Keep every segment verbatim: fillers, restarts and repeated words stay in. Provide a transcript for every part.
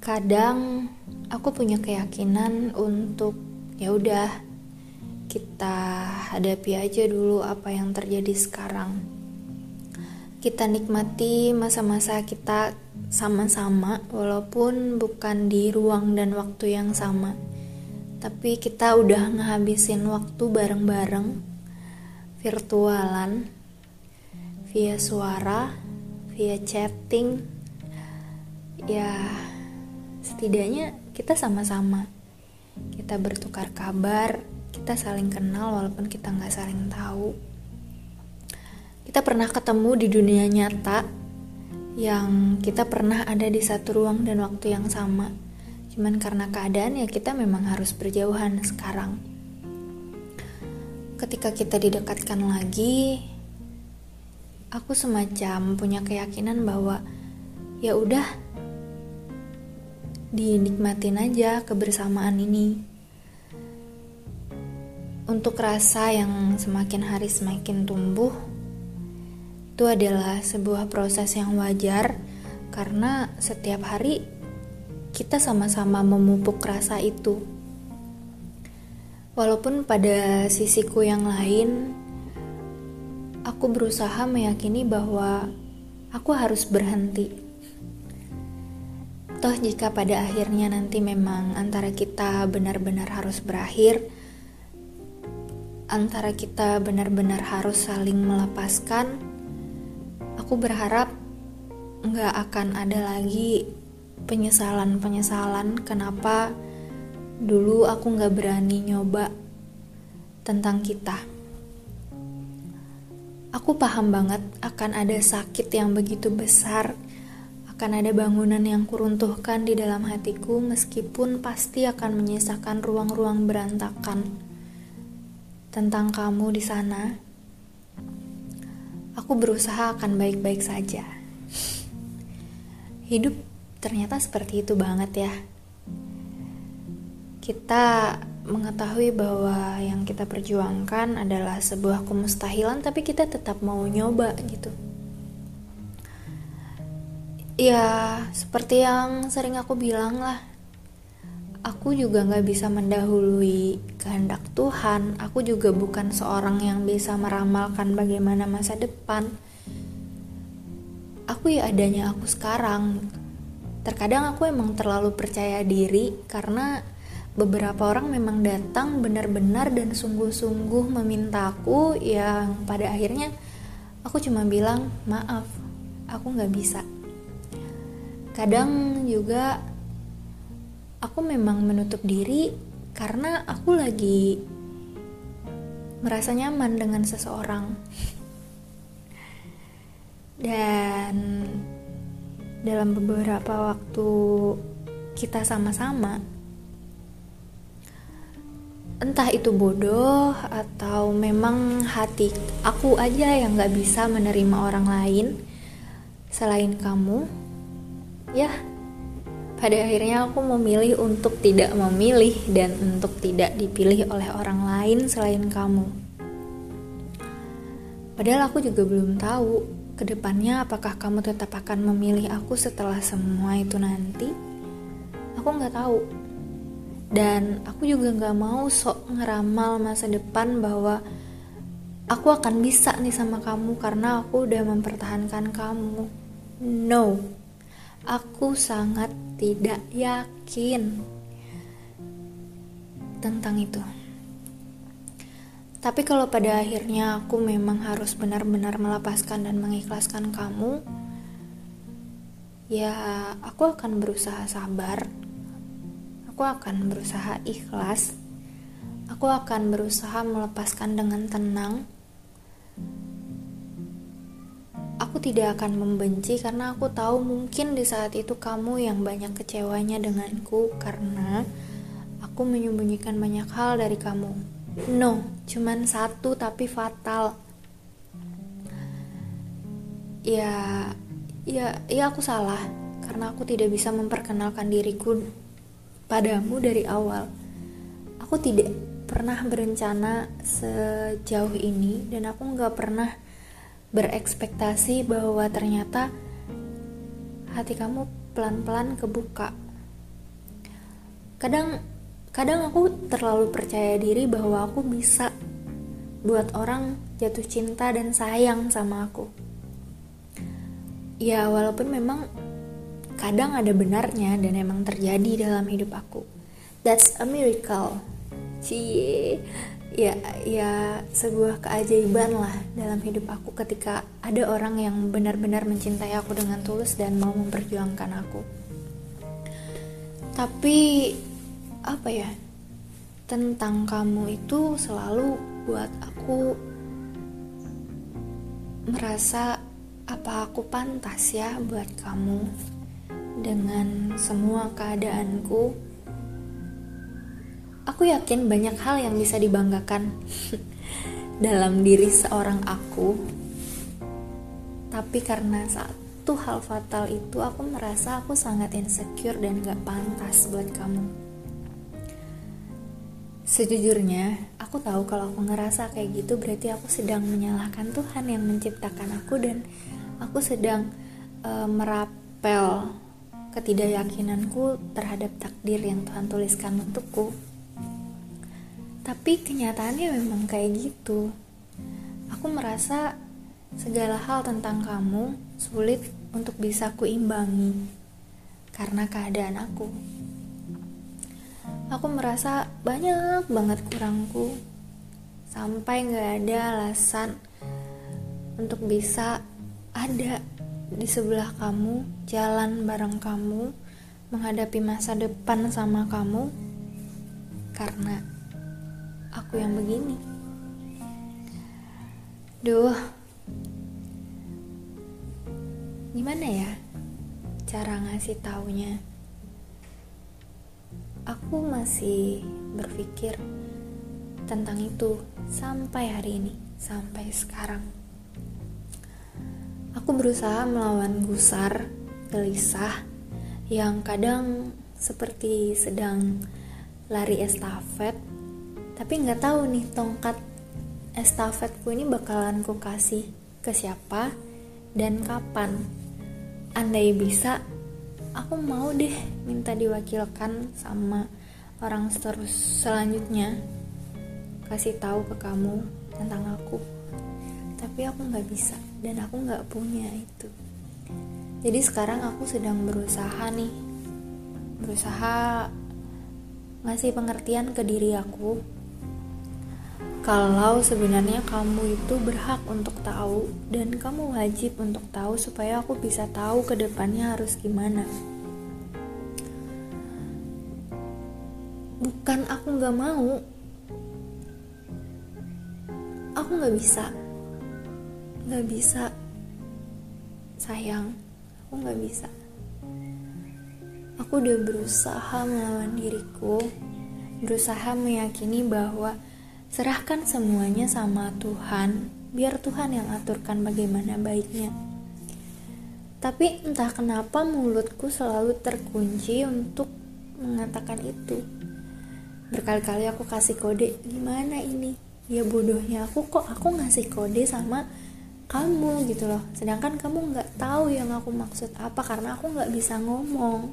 Kadang aku punya keyakinan untuk ya udah kita hadapi aja dulu apa yang terjadi sekarang. Kita nikmati masa-masa kita sama-sama walaupun bukan di ruang dan waktu yang sama. Tapi kita udah ngehabisin waktu bareng-bareng, virtualan, via suara, via chatting. Ya, setidaknya kita sama-sama, kita bertukar kabar, kita saling kenal walaupun kita gak saling tahu. Kita pernah ketemu di dunia nyata yang kita pernah ada di satu ruang dan waktu yang sama, cuman karena keadaan ya kita memang harus berjauhan sekarang. Ketika kita didekatkan lagi, aku semacam punya keyakinan bahwa ya udah, dinikmatin aja kebersamaan ini. Untuk rasa yang semakin hari semakin tumbuh, itu adalah sebuah proses yang wajar karena setiap hari kita sama-sama memupuk rasa itu. Walaupun pada sisiku yang lain, aku berusaha meyakini bahwa aku harus berhenti. Toh jika pada akhirnya nanti memang antara kita benar-benar harus berakhir, antara kita benar-benar harus saling melepaskan, aku berharap gak akan ada lagi penyesalan-penyesalan kenapa dulu aku gak berani nyoba tentang kita. Aku paham banget akan ada sakit yang begitu besar, akan ada bangunan yang kuruntuhkan di dalam hatiku, meskipun pasti akan menyisakan ruang-ruang berantakan tentang kamu di sana. Aku berusaha akan baik-baik saja. Hidup ternyata seperti itu banget ya. Kita mengetahui bahwa yang kita perjuangkan adalah sebuah kemustahilan, tapi kita tetap mau nyoba gitu. Ya, seperti yang sering aku bilang lah, aku juga gak bisa mendahului kehendak Tuhan. Aku juga bukan seorang yang bisa meramalkan bagaimana masa depan. Aku ya adanya aku sekarang. Terkadang aku emang terlalu percaya diri karena beberapa orang memang datang benar-benar dan sungguh-sungguh memintaku, yang pada akhirnya aku cuma bilang, maaf, aku gak bisa. Kadang juga aku memang menutup diri karena aku lagi merasa nyaman dengan seseorang. Dan dalam beberapa waktu kita sama-sama, entah itu bodoh atau memang hati aku aja yang gak bisa menerima orang lain selain kamu, ya, pada akhirnya aku memilih untuk tidak memilih dan untuk tidak dipilih oleh orang lain selain kamu. Padahal aku juga belum tahu kedepannya apakah kamu tetap akan memilih aku setelah semua itu nanti. Aku nggak tahu. Dan aku juga nggak mau sok ngeramal masa depan bahwa aku akan bisa nih sama kamu karena aku udah mempertahankan kamu. No. Aku sangat tidak yakin tentang itu. Tapi kalau pada akhirnya aku memang harus benar-benar melepaskan dan mengikhlaskan kamu, ya aku akan berusaha sabar, aku akan berusaha ikhlas, aku akan berusaha melepaskan dengan tenang. Aku tidak akan membenci karena aku tahu mungkin di saat itu kamu yang banyak kecewanya denganku karena aku menyembunyikan banyak hal dari kamu. No, cuman satu tapi fatal. Ya, ya, ya aku salah karena aku tidak bisa memperkenalkan diriku padamu dari awal. Aku tidak pernah berencana sejauh ini dan aku nggak pernah berekspektasi bahwa ternyata hati kamu pelan-pelan kebuka. kadang kadang aku terlalu percaya diri bahwa aku bisa buat orang jatuh cinta dan sayang sama aku. Ya walaupun memang kadang ada benarnya dan emang terjadi dalam hidup aku. That's a miracle. Cie. Ya, ya sebuah keajaiban lah dalam hidup aku ketika ada orang yang benar-benar mencintai aku dengan tulus dan mau memperjuangkan aku. Tapi apa ya, tentang kamu itu selalu buat aku merasa apa aku pantas ya buat kamu dengan semua keadaanku. Aku yakin banyak hal yang bisa dibanggakan dalam diri seorang aku. Tapi karena satu hal fatal itu, aku merasa aku sangat insecure dan gak pantas buat kamu. Sejujurnya, aku tahu kalau aku ngerasa kayak gitu berarti aku sedang menyalahkan Tuhan yang menciptakan aku. Dan aku sedang e, merapel ketidakyakinanku terhadap takdir yang Tuhan tuliskan untukku. Tapi kenyataannya memang kayak gitu. Aku merasa segala hal tentang kamu sulit untuk bisa kuimbangi karena keadaan aku. Aku merasa banyak banget kurangku sampai gak ada alasan untuk bisa ada di sebelah kamu, jalan bareng kamu, menghadapi masa depan sama kamu karena aku yang begini. Duh, gimana ya cara ngasih taunya? Aku masih berpikir tentang itu sampai hari ini, sampai sekarang. Aku berusaha melawan gusar, gelisah yang kadang seperti sedang lari estafet. Tapi gak tahu nih tongkat estafetku ini bakalan ku kasih ke siapa dan kapan. Andai bisa, aku mau deh minta diwakilkan sama orang terus selanjutnya kasih tahu ke kamu tentang aku. Tapi aku gak bisa dan aku gak punya itu. Jadi sekarang aku sedang berusaha nih, berusaha ngasih pengertian ke diri aku kalau sebenarnya kamu itu berhak untuk tahu dan kamu wajib untuk tahu supaya aku bisa tahu ke depannya harus gimana. Bukan aku gak mau, aku gak bisa, gak bisa sayang, aku gak bisa. Aku udah berusaha melawan diriku, berusaha meyakini bahwa serahkan semuanya sama Tuhan, biar Tuhan yang aturkan bagaimana baiknya. Tapi entah kenapa mulutku selalu terkunci untuk mengatakan itu. Berkali-kali aku kasih kode, gimana ini? Ya bodohnya aku kok aku ngasih kode sama kamu gitu loh. Sedangkan kamu gak tahu yang aku maksud apa karena aku gak bisa ngomong.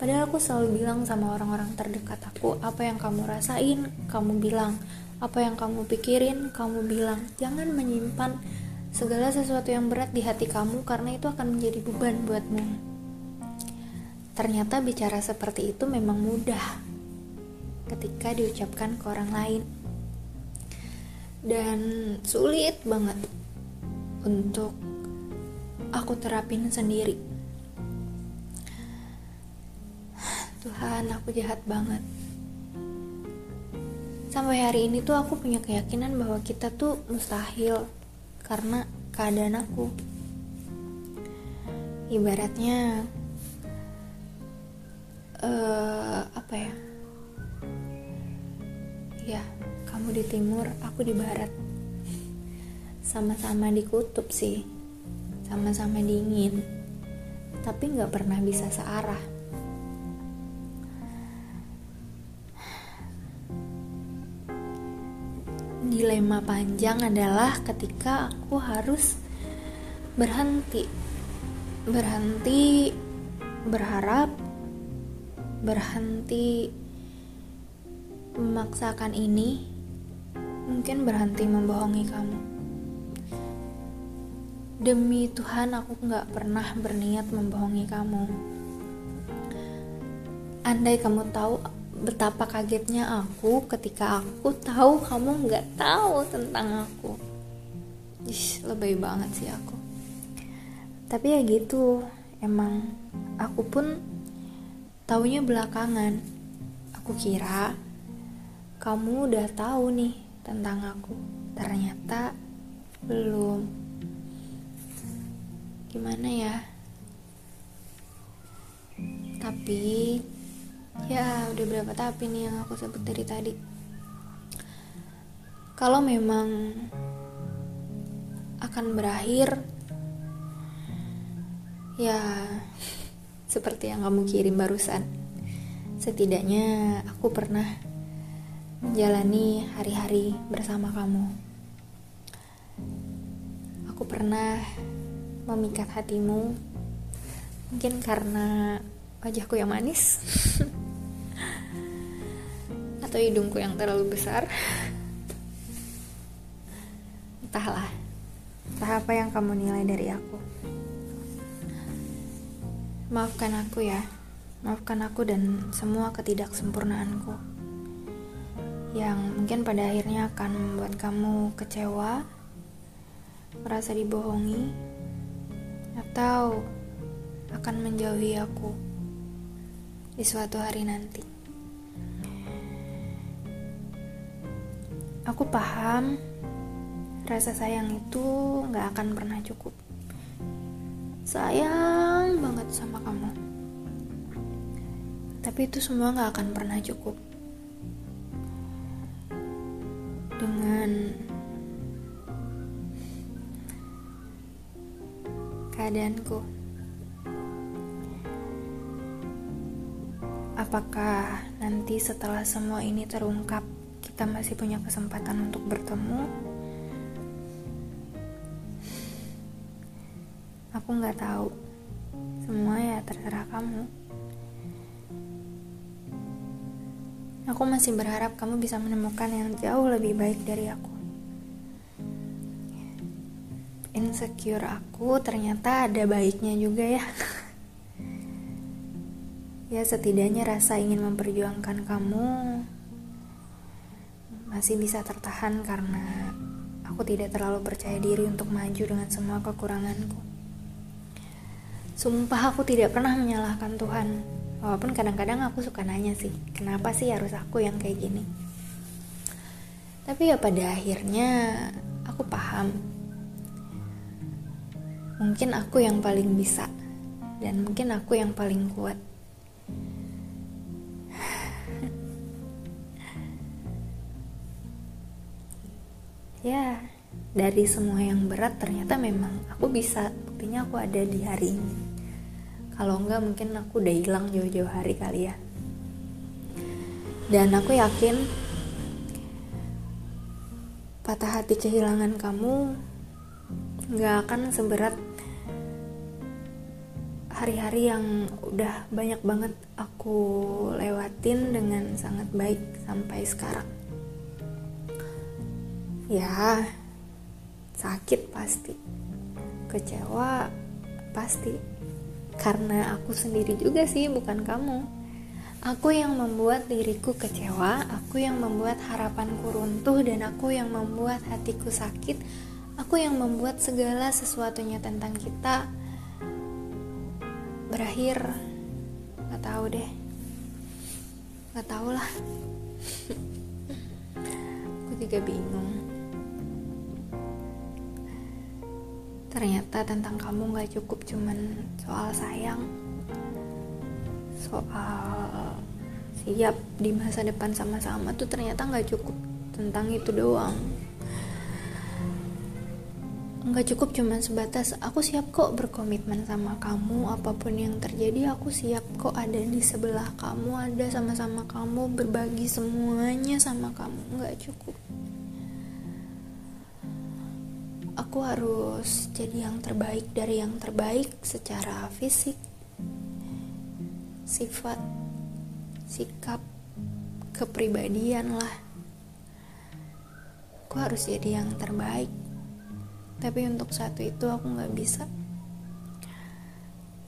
Padahal aku selalu bilang sama orang-orang terdekat aku, apa yang kamu rasain, kamu bilang. Apa yang kamu pikirin, kamu bilang. Jangan menyimpan segala sesuatu yang berat di hati kamu karena itu akan menjadi beban buatmu. Ternyata bicara seperti itu memang mudah ketika diucapkan ke orang lain. Dan sulit banget untuk aku terapin sendiri. Tuhan, aku jahat banget. Sampai hari ini tuh aku punya keyakinan bahwa kita tuh mustahil karena keadaan aku. Ibaratnya uh, apa ya? Ya, kamu di timur, aku di barat. Sama-sama di kutub sih. Sama-sama dingin. Tapi gak pernah bisa searah. Dilema panjang adalah ketika aku harus berhenti berhenti berharap berhenti memaksakan ini mungkin berhenti membohongi kamu. Demi Tuhan, aku gak pernah berniat membohongi kamu. Andai kamu tahu betapa kagetnya aku ketika aku tahu kamu gak tahu tentang aku. Ish, lebay banget sih aku. Tapi ya gitu, emang aku pun taunya belakangan. Aku kira kamu udah tahu nih tentang aku, ternyata belum. Gimana ya? Tapi ya udah berapa tapi nih yang aku sebut dari tadi. Kalau memang akan berakhir, ya seperti yang kamu kirim barusan, setidaknya aku pernah menjalani hari-hari bersama kamu. Aku pernah memikat hatimu, mungkin karena wajahku yang manis atau hidungku yang terlalu besar. Entahlah, entah apa yang kamu nilai dari aku. Maafkan aku ya, maafkan aku dan semua ketidaksempurnaanku yang mungkin pada akhirnya akan membuat kamu kecewa, merasa dibohongi, atau akan menjauhi aku di suatu hari nanti. Aku paham rasa sayang itu gak akan pernah cukup. Sayang banget sama kamu, tapi itu semua gak akan pernah cukup. Dengan keadaanku, apakah nanti setelah semua ini terungkap, kita masih punya kesempatan untuk bertemu? Aku gak tahu. Semua ya terserah kamu. Aku masih berharap kamu bisa menemukan yang jauh lebih baik dari aku. Insecure aku ternyata ada baiknya juga ya. Ya setidaknya rasa ingin memperjuangkan kamu masih bisa tertahan karena aku tidak terlalu percaya diri untuk maju dengan semua kekuranganku. Sumpah aku tidak pernah menyalahkan Tuhan. Walaupun kadang-kadang aku suka nanya sih, kenapa sih harus aku yang kayak gini? Tapi ya pada akhirnya aku paham. Mungkin aku yang paling bisa, dan mungkin aku yang paling kuat. Ya, dari semua yang berat ternyata memang aku bisa. Buktinya aku ada di hari ini. Kalau enggak mungkin aku udah hilang jauh-jauh hari kali ya. Dan aku yakin patah hati kehilangan kamu enggak akan seberat hari-hari yang udah banyak banget aku lewatin dengan sangat baik sampai sekarang. Ya, sakit pasti, kecewa pasti. Karena aku sendiri juga sih, bukan kamu. Aku yang membuat diriku kecewa, aku yang membuat harapanku runtuh, dan aku yang membuat hatiku sakit. Aku yang membuat segala sesuatunya tentang kita berakhir. Gak tahu deh, gak tahu lah. Aku juga bingung. Ternyata tentang kamu gak cukup cuman soal sayang, soal siap di masa depan sama-sama tuh ternyata gak cukup tentang itu doang. Gak cukup cuman sebatas aku siap kok berkomitmen sama kamu, apapun yang terjadi aku siap kok ada di sebelah kamu, ada sama-sama kamu, berbagi semuanya sama kamu. Gak cukup. Aku harus jadi yang terbaik dari yang terbaik secara fisik, sifat, sikap, kepribadian lah. Aku harus jadi yang terbaik, tapi untuk satu itu aku gak bisa.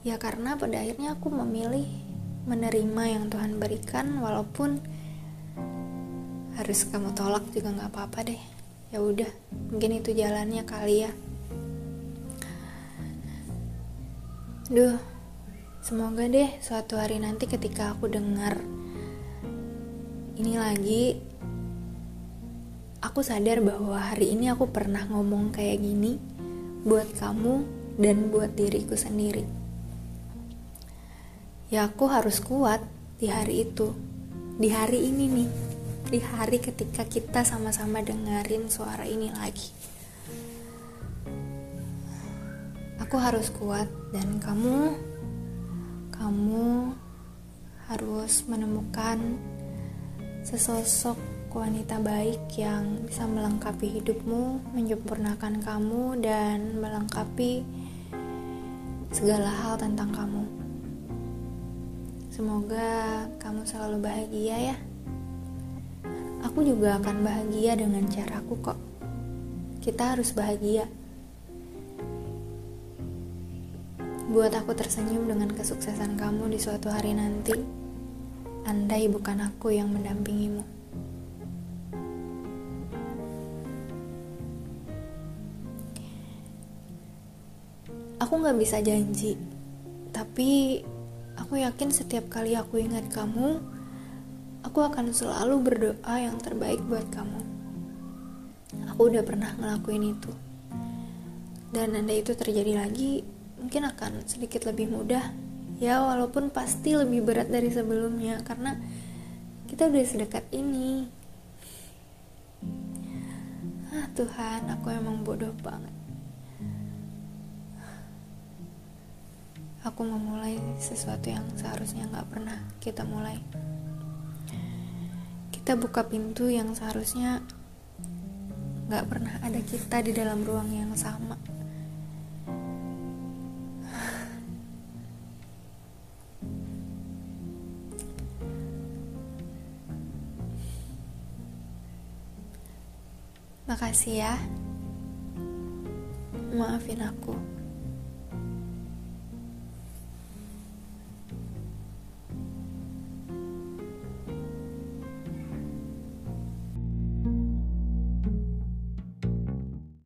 Ya karena pada akhirnya aku memilih menerima yang Tuhan berikan, walaupun harus kamu tolak juga gak apa-apa deh. Ya udah, mungkin itu jalannya kali ya. Duh, semoga deh suatu hari nanti ketika aku dengar ini lagi, aku sadar bahwa hari ini aku pernah ngomong kayak gini buat kamu dan buat diriku sendiri. Ya aku harus kuat di hari itu, di hari ini nih, di hari ketika kita sama-sama dengerin suara ini lagi. Aku harus kuat, dan kamu, kamu harus menemukan sesosok wanita baik yang bisa melengkapi hidupmu, menyempurnakan kamu, dan melengkapi segala hal tentang kamu. Semoga kamu selalu bahagia ya. Aku juga akan bahagia dengan caraku kok. Kita harus bahagia. Buat aku tersenyum dengan kesuksesan kamu di suatu hari nanti, andai bukan aku yang mendampingimu. Aku gak bisa janji, tapi aku yakin setiap kali aku ingat kamu, aku akan selalu berdoa yang terbaik buat kamu. Aku udah pernah ngelakuin itu, dan andai itu terjadi lagi, mungkin akan sedikit lebih mudah. Ya walaupun pasti lebih berat dari sebelumnya, karena kita udah sedekat ini. Ah Tuhan, aku emang bodoh banget. Aku memulai sesuatu yang seharusnya gak pernah kita mulai. Kita buka pintu yang seharusnya gak pernah ada kita di dalam ruang yang sama. Makasih ya. Maafin aku.